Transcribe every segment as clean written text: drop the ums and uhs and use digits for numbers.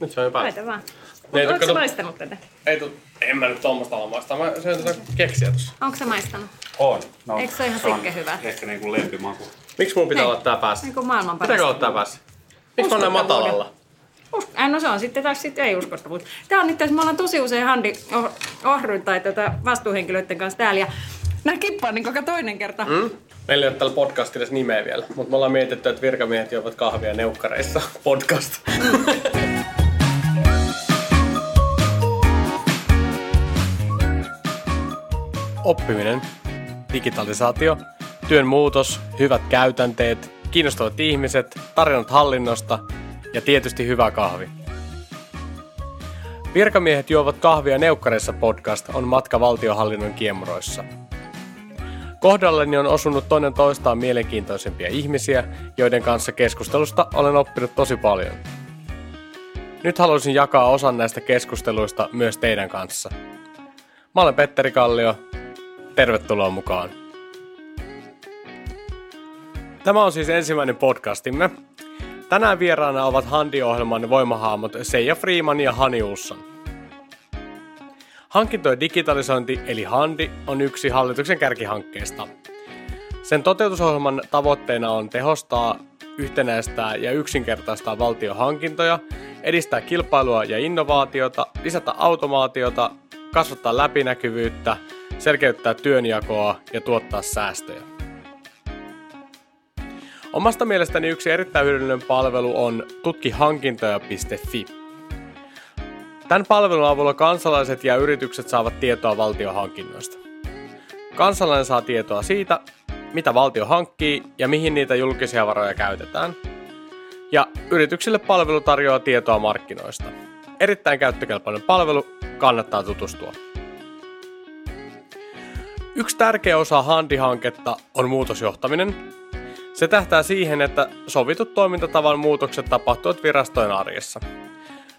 Nyt se on hyvä. Laita vaan. Oletko maistanut tätä? Ei, en mä nyt tommoista ala maistaa. Mä söin tätä keksiä tuossa. Onko se maistanut? On. No, eikö se ole ihan sikke hyvä? Ehkä niin kuin lempimaku. Miksi mun pitää olla tää päässä? Niin kuin maailman paras. Pitääkö olla tää päässä? Miksi mä oon näin matalalla? No se on sitten taas sit ei uskottavuutta. Tää on nyt tässä, me ollaan tosi usein handi-ohryn tai vastuuhenkilöiden kanssa täällä. Ja nää kippaa niin koko toinen kerta. Mm? Meillä ei ole tällä podcastilla nimeä vielä, mutta me ollaan mietitty, että virkamiehet juovat kahvia neukkareissa podcast. Oppiminen, digitalisaatio, työn muutos, hyvät käytänteet, kiinnostavat ihmiset, tarinat hallinnosta ja tietysti hyvä kahvi. Virkamiehet juovat kahvia neukkareissa podcast on matka valtionhallinnon kiemuroissa. Kohdalleni on osunut toinen toistaan mielenkiintoisempia ihmisiä, joiden kanssa keskustelusta olen oppinut tosi paljon. Nyt haluaisin jakaa osan näistä keskusteluista myös teidän kanssa. Mä olen Petteri Kallio. Tervetuloa mukaan. Tämä on siis ensimmäinen podcastimme. Tänään vieraana ovat Handi-ohjelman voimahaamot Seija Friman ja Hani Olsson. Hankintojen digitalisointi eli Handi on yksi hallituksen kärkihankkeista. Sen toteutusohjelman tavoitteena on tehostaa, yhtenäistää ja yksinkertaistaa valtion hankintoja, edistää kilpailua ja innovaatiota, lisätä automaatiota, kasvattaa läpinäkyvyyttä, selkeyttää työnjakoa ja tuottaa säästöjä. Omasta mielestäni yksi erittäin hyödyllinen palvelu on tutkihankintoja.fi. Tämän palvelun avulla kansalaiset ja yritykset saavat tietoa valtion hankinnoista. Kansalainen saa tietoa siitä, mitä valtio hankkii ja mihin niitä julkisia varoja käytetään. Ja yrityksille palvelu tarjoaa tietoa markkinoista. Erittäin käyttökelpoinen palvelu, kannattaa tutustua. Yksi tärkeä osa Handi-hanketta on muutosjohtaminen. Se tähtää siihen, että sovitut toimintatavan muutokset tapahtuvat virastojen arjessa.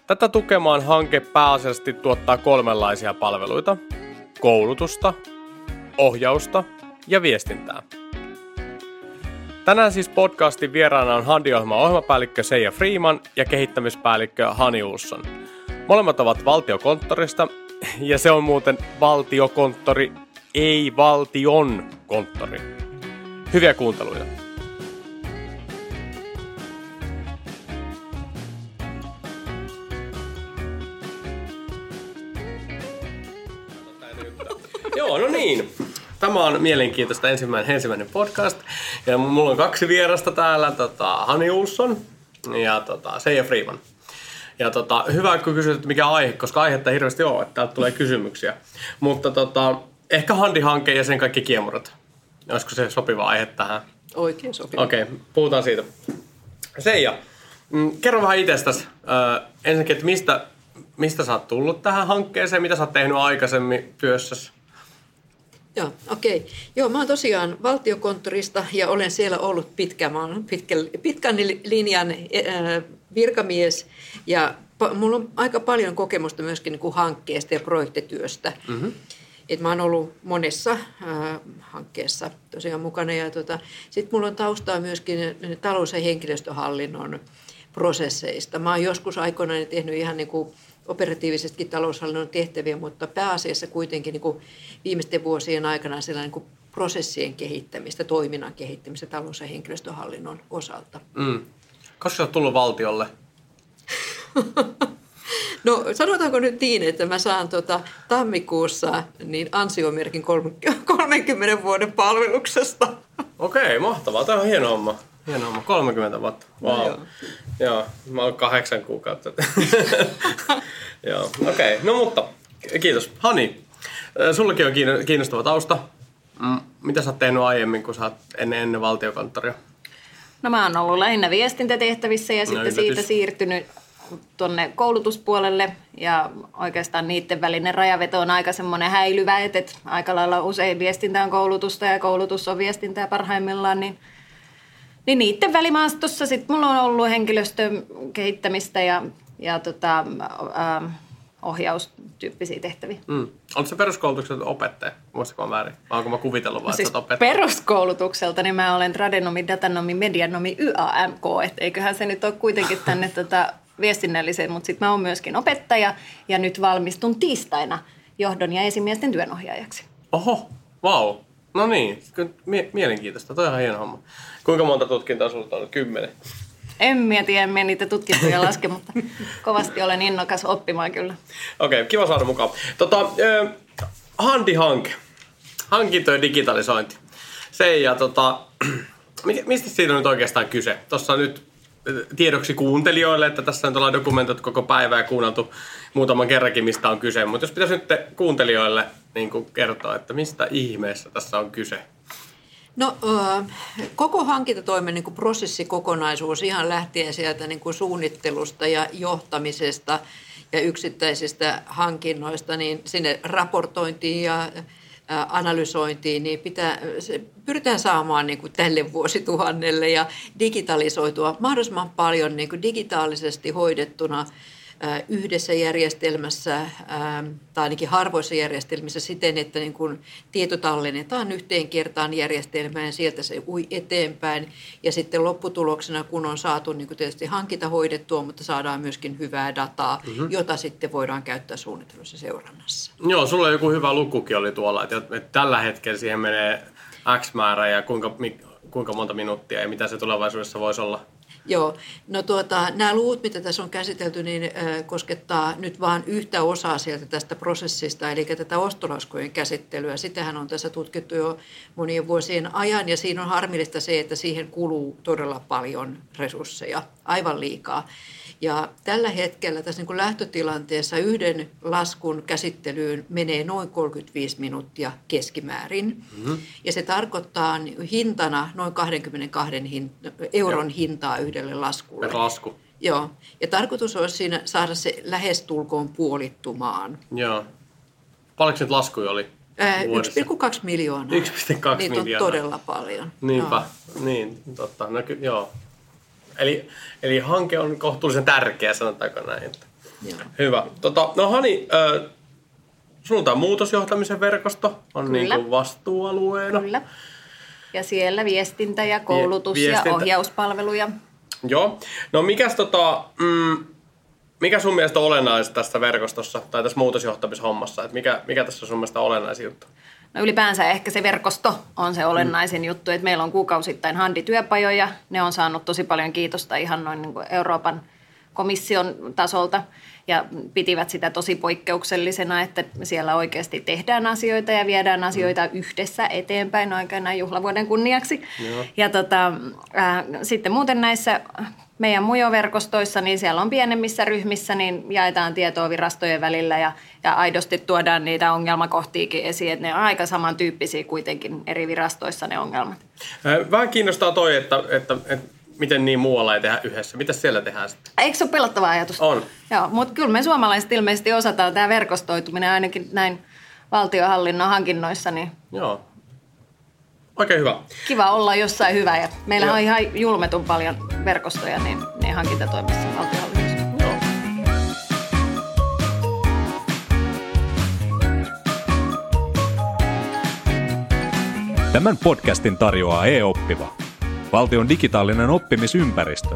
Tätä tukemaan hanke pääasiallisesti tuottaa kolmenlaisia palveluita: koulutusta, ohjausta ja viestintää. Tänään siis podcastin vieraana on Handi-ohjelman ohjelmapäällikkö Seija Friman ja kehittämispäällikkö Hani Olsson. Molemmat ovat valtiokonttorista, ja se on muuten valtiokonttori, ei valtion konttori. Hyviä kuunteluja! Joo, no niin. Tämä on mielenkiintoista ensimmäinen podcast. Ja mulla on kaksi vierasta täällä, Hani Olsson ja Seija Friman. Ja hyvä, kun kysyt, mikä aihe, koska aihetta hirveästi on, että täältä tulee kysymyksiä. Mutta ehkä Handi-hanke ja sen kaikki kiemurat. Olisiko se sopiva aihe tähän? Oikein sopiva. Okei, puhutaan siitä. Seija, kerro vähän itsestäsi. Ensinnäkin, että mistä sä oot tullut tähän hankkeeseen, mitä sä oot tehnyt aikaisemmin työssäsi? Joo, okei. Joo, mä oon tosiaan valtiokonttorista ja olen siellä ollut pitkään. Mä oon pitkän linjan virkamies ja mulla on aika paljon kokemusta myöskin niin kuin hankkeesta ja projektityöstä. Mm-hmm. Et mä oon ollut monessa hankkeessa tosiaan mukana ja sit mulla on taustaa myöskin talous- ja henkilöstöhallinnon prosesseista. Mä oon joskus aikoinaan tehnyt ihan niin kuin operatiivisestikin taloushallinnon tehtäviä, mutta pääasiassa kuitenkin niin kuin viimeisten vuosien aikana sellainen niin kuin prosessien kehittämistä, toiminnan kehittämistä talous- ja henkilöstöhallinnon osalta. Mm. Koska sä oot tullut valtiolle? No sanotaanko nyt niin, että mä saan tammikuussa niin ansiomerkin 30 vuoden palveluksesta. Okei, mahtavaa. Tämä on hieno homma. Hieno homma. 30 vuotta. Wow. No, joo, mä oon 8 kuukautta. Joo, okei. No mutta, kiitos. Hani, sullakin on kiinnostava tausta. Mitä sä oot tehnyt aiemmin, kun sä oot ennen valtiokonttoria? No mä oon ollut lähinnä viestintätehtävissä ja sitten siitä siirtynyt tuonne koulutuspuolelle. Ja oikeastaan niiden välinen rajaveto on aika semmoinen häilyvä, että aika lailla usein viestintä on koulutusta ja koulutus on viestintää parhaimmillaan, niin niiden välimaastossa sitten mulla on ollut henkilöstön kehittämistä ja ohjaustyyppisiä tehtäviä. Mm. Onko se peruskoulutukselta opettaja? Muistatko mä väärin? Onko mä kuvitellut vaan, siis opettaja? Peruskoulutukselta niin mä olen tradenomi, datanomi, medianomi, YAMK. Et eiköhän se nyt ole kuitenkin tänne viestinnälliseen, mutta sitten mä oon myöskin opettaja ja nyt valmistun tiistaina johdon ja esimiesten työnohjaajaksi. Oho, vau. Wow. No niin, mielenkiintoista. Toi on ihan hieno homma. Kuinka monta tutkintaa sulla on? 10? En niitä tutkintoja laske, mutta kovasti olen innokas oppimaan kyllä. Okei, kiva saada mukaan. Handi-hanke. Hankintojen digitalisointi. Seija, mistä siitä on nyt oikeastaan kyse? Tuossa nyt tiedoksi kuuntelijoille, että tässä nyt ollaan dokumentoitu koko päivää ja kuunneltu muutaman kerrankin, mistä on kyse. Mutta jos pitäisi nyt kuuntelijoille niin kuin kertoa, että mistä ihmeessä tässä on kyse? No, koko hankintatoimen niin kuin prosessikokonaisuus ihan lähtien sieltä niin kuin suunnittelusta ja johtamisesta ja yksittäisistä hankinnoista, niin sinne raportointiin ja analysointiin, niin pyritään saamaan niin kuin tälle vuosituhannelle ja digitalisoitua mahdollisimman paljon niin kuin digitaalisesti hoidettuna yhdessä järjestelmässä tai ainakin harvoissa järjestelmissä siten, että niin kuin tietotallennetaan yhteen kertaan järjestelmään, sieltä se ui eteenpäin ja sitten lopputuloksena, kun on saatu niin kuin tietysti hankinta hoidettua, mutta saadaan myöskin hyvää dataa, jota sitten voidaan käyttää suunnittelussa seurannassa. Joo, sulla joku hyvä lukukin oli tuolla, että tällä hetkellä siihen menee X määrä ja kuinka monta minuuttia ja mitä se tulevaisuudessa voisi olla? Joo, no nämä luvut, mitä tässä on käsitelty, niin koskettaa nyt vain yhtä osaa sieltä tästä prosessista, eli tätä ostolaskujen käsittelyä. Sitähän on tässä tutkittu jo monien vuosien ajan, ja siinä on harmillista se, että siihen kuluu todella paljon resursseja, aivan liikaa. Ja tällä hetkellä tässä niin kuin lähtötilanteessa yhden laskun käsittelyyn menee noin 35 minuuttia keskimäärin. Mm-hmm. Ja se tarkoittaa hintana noin 22 euron hintaa yhdelle laskulle. Per lasku. Joo. Ja tarkoitus olisi siinä saada se lähestulkoon puolittumaan. Joo. Paljonko nyt laskuja oli? 1,2 miljoonaa. 1,2 miljoonaa. Niitä on todella paljon. Niinpä. Joo. Niin, totta. No, joo. Eli hanke on kohtuullisen tärkeä, sanotaanko näin. Joo. Hyvä. Hani, sinulla on tämä muutosjohtamisen verkosto, on niin kuin vastuualueena. Kyllä. Ja siellä viestintä ja koulutus ja ohjauspalveluja. Joo. No mikä sun mielestä on olennaista tässä verkostossa tai tässä muutosjohtamishommassa? Et mikä tässä on sun mielestä olennaisin juttu? No ylipäänsä ehkä se verkosto on se olennaisin juttu, että meillä on kuukausittain handityöpajoja. Ne on saanut tosi paljon kiitosta ihan noin niin kuin Euroopan komission tasolta ja pitivät sitä tosi poikkeuksellisena, että siellä oikeasti tehdään asioita ja viedään asioita yhdessä eteenpäin oikein näin juhlavuoden kunniaksi. Joo. Ja sitten muuten näissä meidän mujoverkostoissa, niin siellä on pienemmissä ryhmissä, niin jaetaan tietoa virastojen välillä ja aidosti tuodaan niitä ongelmakohtiikin esiin, että ne on aika samantyyppisiä kuitenkin eri virastoissa ne ongelmat. Vähän kiinnostaa toi, että miten niin muualla ei tehdä yhdessä? Mitäs siellä tehdään sitten? Eikö se ole pelottava ajatus? On. Joo, mutta kyllä me suomalaiset ilmeisesti osataan tämä verkostoituminen ainakin näin valtionhallinnon hankinnoissa. Niin joo. Oikein hyvä. Kiva olla jossain hyvä. Ja meillä on ihan julmetun paljon verkostoja niin hankintatoimissa valtionhallinnossa. Joo. Tämän podcastin tarjoaa eOppiva. Valtion digitaalinen oppimisympäristö,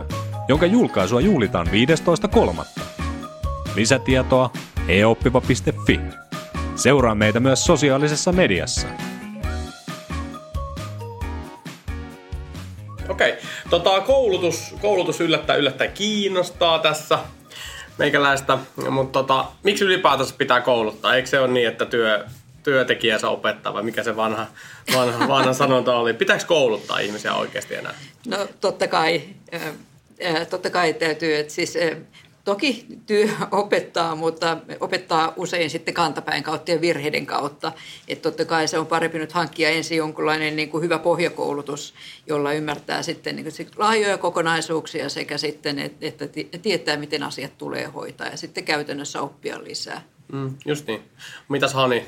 jonka julkaisua juhlitaan 15.3. Lisätietoa eoppiva.fi. Seuraa meitä myös sosiaalisessa mediassa. Okei. Koulutus yllättäen kiinnostaa tässä meikäläistä, mutta miksi ylipäätänsä pitää kouluttaa? Eikö se ole niin, että työntekijänsä opettaa, vai mikä se vanha sanonta oli? Pitääkö kouluttaa ihmisiä oikeasti enää? No totta kai täytyy, että siis toki työ opettaa, mutta opettaa usein sitten kantapäin kautta ja virheiden kautta. Että totta kai se on parempi nyt hankkia ensin jonkunlainen niin kuin hyvä pohjakoulutus, jolla ymmärtää sitten niin kuin laajoja kokonaisuuksia sekä sitten, että tietää, miten asiat tulee hoitaa ja sitten käytännössä oppia lisää. Just niin. Mitäs Hani?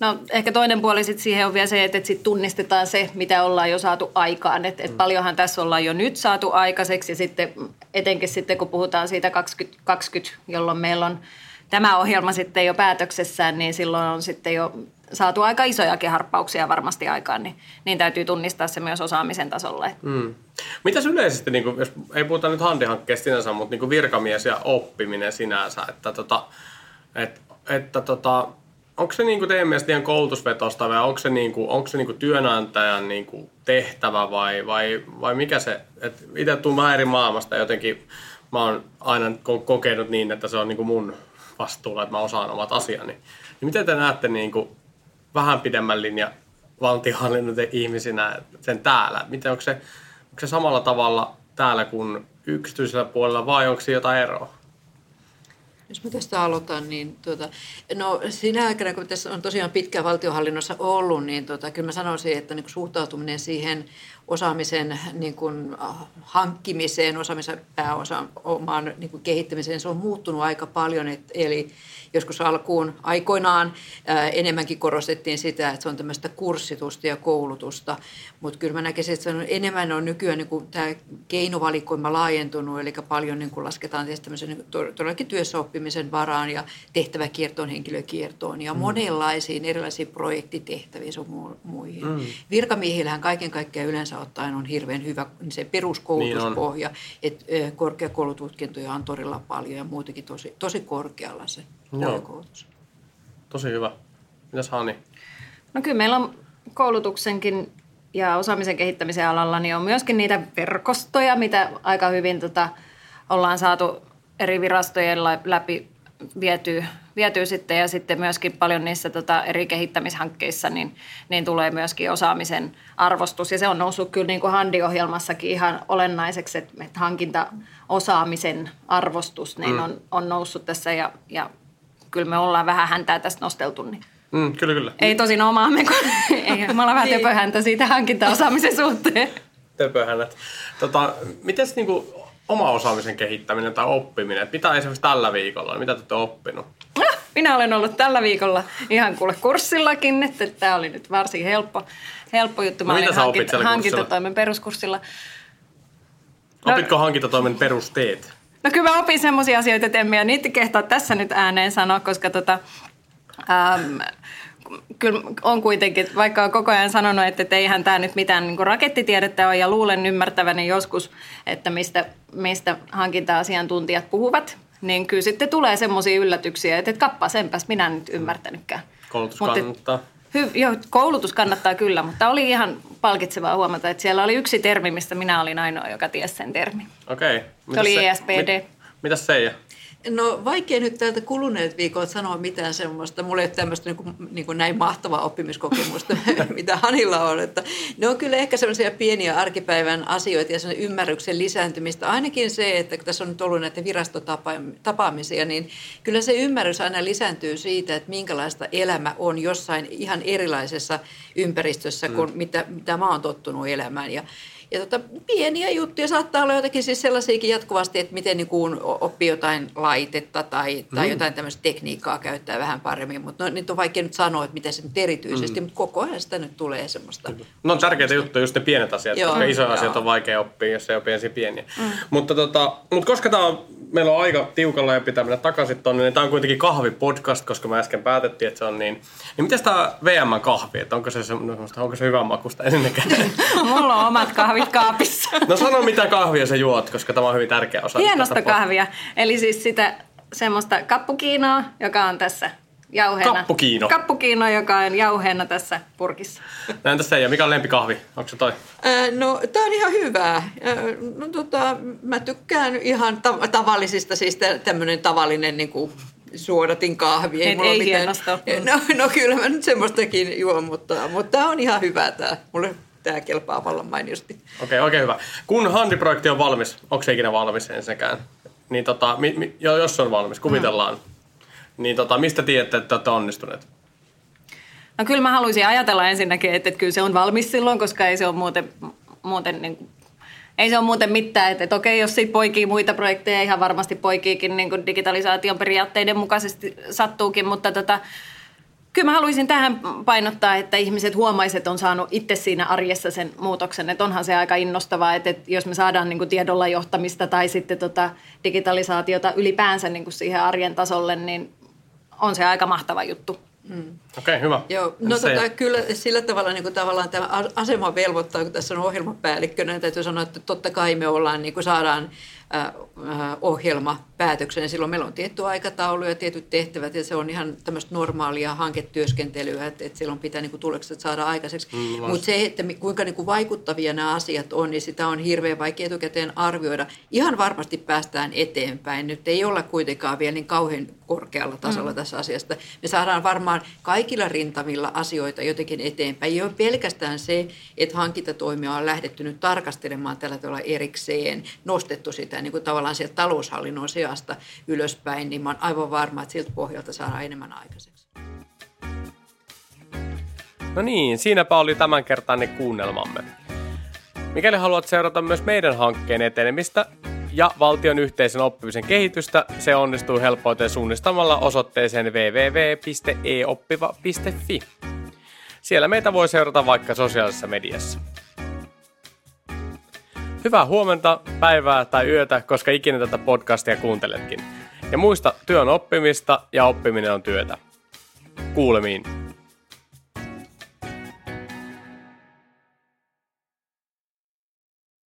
No ehkä toinen puoli sit siihen on vielä se, että sit tunnistetaan se, mitä ollaan jo saatu aikaan. Et paljonhan tässä ollaan jo nyt saatu aikaiseksi ja sitten etenkin sitten, kun puhutaan siitä 2020, jolloin meillä on tämä ohjelma sitten jo päätöksessään, niin silloin on sitten jo saatu aika isojakin harppauksia varmasti aikaan, niin täytyy tunnistaa se myös osaamisen tasolle. Mm. Mitäs yleisesti, niin kuin, jos ei puhuta nyt handihankkeesta sinänsä, mutta niin kuin virkamies ja oppiminen sinänsä, että onko se niin kuin teidän mielestä ihan koulutusvetosta vai onko se työnantajan niin kuin tehtävä vai mikä se, että itse tuun vähän eri maailmasta jotenkin, mä oon aina kokenut niin, että se on niin kuin mun vastuulla, että mä osaan omat asiani. Niin miten te näette niin kuin vähän pidemmän linjan valtionhallinnon ihmisinä sen täällä? Miten onko se samalla tavalla täällä kuin yksityisellä puolella vai onko siinä jotain eroa? Jos mä tästä aloitan, niin sinä aikana, kun tässä on tosiaan pitkään valtionhallinnossa ollut, niin kyllä mä sanoisin, että niin suhtautuminen siihen osaamisen niin kuin hankkimiseen, osaamisen pääomaan niin kuin kehittämiseen, se on muuttunut aika paljon. Eli joskus alkuun aikoinaan enemmänkin korostettiin sitä, että se on tämmöistä kurssitusta ja koulutusta, mutta kyllä mä näkisin, että se on enemmän on nykyään niin kuin tämä keinovalikoima laajentunut, eli paljon niin kuin lasketaan tämmöisen niin kuin todellakin työssäoppimisen varaan ja tehtäväkiertoon, henkilökiertoon ja monenlaisiin erilaisiin projektitehtäviin ja muihin. Virkamiehillähän kaiken kaikkiaan yleensä ottaen on hirveän hyvä se peruskoulutuspohja, niin että korkeakoulututkintoja on todella paljon ja muutenkin tosi korkealla se. Joo. Tosi hyvä. Mitäs Hani? No kyllä meillä on koulutuksenkin ja osaamisen kehittämisen alalla niin on myöskin niitä verkostoja, mitä aika hyvin ollaan saatu eri virastojen läpi vietyä sitten. Ja sitten myöskin paljon niissä eri kehittämishankkeissa niin tulee myöskin osaamisen arvostus. Ja se on noussut kyllä niin kuin Handi-ohjelmassakin ihan olennaiseksi, että hankintaosaamisen arvostus niin on noussut tässä ja kyllä me ollaan vähän häntää tästä nosteltu. Niin. Kyllä. Ei tosin omaamme, kun me ollaan vähän töpöhäntä siitä hankintaosaamisen suhteen. Töpöhännät. Mites niinku oma osaamisen kehittäminen tai oppiminen? Mitä esimerkiksi tällä viikolla? Mitä te olette oppinut? Minä olen ollut tällä viikolla ihan kuule kurssillakin, että tämä oli nyt varsin helppo juttu. No, mitä sä opit siellä hankintatoimen peruskurssilla? Opitko hankintatoimen perusteet? No kyllä mä opin semmoisia asioita, että en minä niitä kehtaa tässä nyt ääneen sanoa, koska kyllä on kuitenkin, vaikka on koko ajan sanonut, että eihän tämä nyt mitään niin kuin rakettitiedettä ole ja luulen ymmärtäväni joskus, että mistä hankinta-asiantuntijat puhuvat, niin kyllä sitten tulee semmoisia yllätyksiä, että kappasenpäs minä en nyt ymmärtänytkään. Koulutus kannattaa. Joo, koulutus kannattaa kyllä, mutta oli ihan palkitsevaa huomata, että siellä oli yksi termi, mistä minä olin ainoa, joka tiesi sen termin. Okei. Se oli ESPD. Mitäs Seija? No vaikea nyt tältä kuluneet viikot sanoa mitään semmoista. Mulla ei ole tämmöistä niin kuin näin mahtavaa oppimiskokemusta, mitä Hanilla on. Että ne on kyllä ehkä semmoisia pieniä arkipäivän asioita ja semmoinen ymmärryksen lisääntymistä. Ainakin se, että kun tässä on nyt ollut näitä virastotapaamisia, niin kyllä se ymmärrys aina lisääntyy siitä, että minkälaista elämä on jossain ihan erilaisessa ympäristössä kuin mitä mä oon tottunut elämään. Ja pieniä juttuja saattaa olla jotakin siis sellaisiakin jatkuvasti, että miten niin kuin oppii jotain laitetta tai jotain tämmöistä tekniikkaa käyttää vähän paremmin. Mutta nyt on vaikea nyt sanoa, että mitä se nyt erityisesti, mutta koko ajan sitä nyt tulee semmoista. No on tärkeitä juttuja, just ne pienet asiat, koska isoja asioita on vaikea oppia, jos ei ole pieniä. Mutta koska meillä on aika tiukalla ja pitää mennä takaisin tuonne, niin tämä on kuitenkin kahvipodcast, koska me äsken päätettiin, että se on niin. Niin mitäs tämä VM-kahvi, että onko se hyvän makusta ennenkään? Mulla on omat kahvit. Kaapissa. No sano, mitä kahvia sä juot, koska tämä on hyvin tärkeä osa. Hienosta kahvia. Eli siis sitä semmoista kappukiinoa, joka on tässä jauheena. Kappukiino, joka on jauheena tässä purkissa. No entäs Seija, mikä on lempikahvi? Onko se toi? No tää on ihan hyvää. Mä tykkään ihan tavallisista, siis tämmönen tavallinen niinku suodatin kahvi. Ei hienosta. No kyllä mä nyt semmoistakin juon, mutta tää on ihan hyvää tää. Tämä kelpaa vallan mainiosti. Okei, oikein hyvä. Kun Handi-projekti on valmis, onko se ikinä valmis ensinnäkään? Niin jos se on valmis, kuvitellaan, niin mistä tiedätte, että olette onnistuneet? No kyllä mä haluaisin ajatella ensinnäkin, että kyllä se on valmis silloin, koska ei se ole muuten niin, ei se ole muuten mitään, että okei, jos siitä poikii muita projekteja, ihan varmasti poikiikin niin kuin digitalisaation periaatteiden mukaisesti sattuukin, mutta kyllä mä haluaisin tähän painottaa, että ihmiset huomaiset on saanut itse siinä arjessa sen muutoksen, että onhan se aika innostavaa, että jos me saadaan niin kuin tiedolla johtamista tai sitten digitalisaatiota ylipäänsä niin kuin siihen arjen tasolle, niin on se aika mahtava juttu. Okei, hyvä. Joo, no kyllä sillä tavalla niin kuin tavallaan tämä asema velvoittaa, kun tässä on ohjelmapäällikkönä, niin täytyy sanoa, että totta kai me ollaan, niin kuin saadaan ohjelmapäätöksen, ja silloin meillä on tietty aikataulu ja tietyt tehtävät, ja se on ihan tämmöistä normaalia hanketyöskentelyä, että silloin pitää niin kuin tulokset saada aikaiseksi. Mutta se, että kuinka niin kuin vaikuttavia nämä asiat on, niin sitä on hirveän vaikea etukäteen arvioida. Ihan varmasti päästään eteenpäin. Nyt ei olla kuitenkaan vielä niin kauhean korkealla tasolla tässä asiasta. Me saadaan varmaan kaikilla rintamilla asioita jotenkin eteenpäin. Ei ole pelkästään se, että hankintatoimia on lähdetty nyt tarkastelemaan tällä tavalla erikseen, nostettu sitä niin kuin tavallaan sieltä taloushallinnon sijasta ylöspäin, niin mä oon aivan varma, että siltä pohjalta saadaan enemmän aikaiseksi. No niin, siinäpä oli tämän kertaan ne kuunnelmamme. Mikäli haluat seurata myös meidän hankkeen etenemistä ja valtion yhteisen oppimisen kehitystä, se onnistuu helpoiten suunnistamalla osoitteeseen www.eoppiva.fi. Siellä meitä voi seurata vaikka sosiaalisessa mediassa. Hyvää huomenta, päivää tai yötä, koska ikinä tätä podcastia kuunteletkin. Ja muista, työ on oppimista ja oppiminen on työtä. Kuulemiin.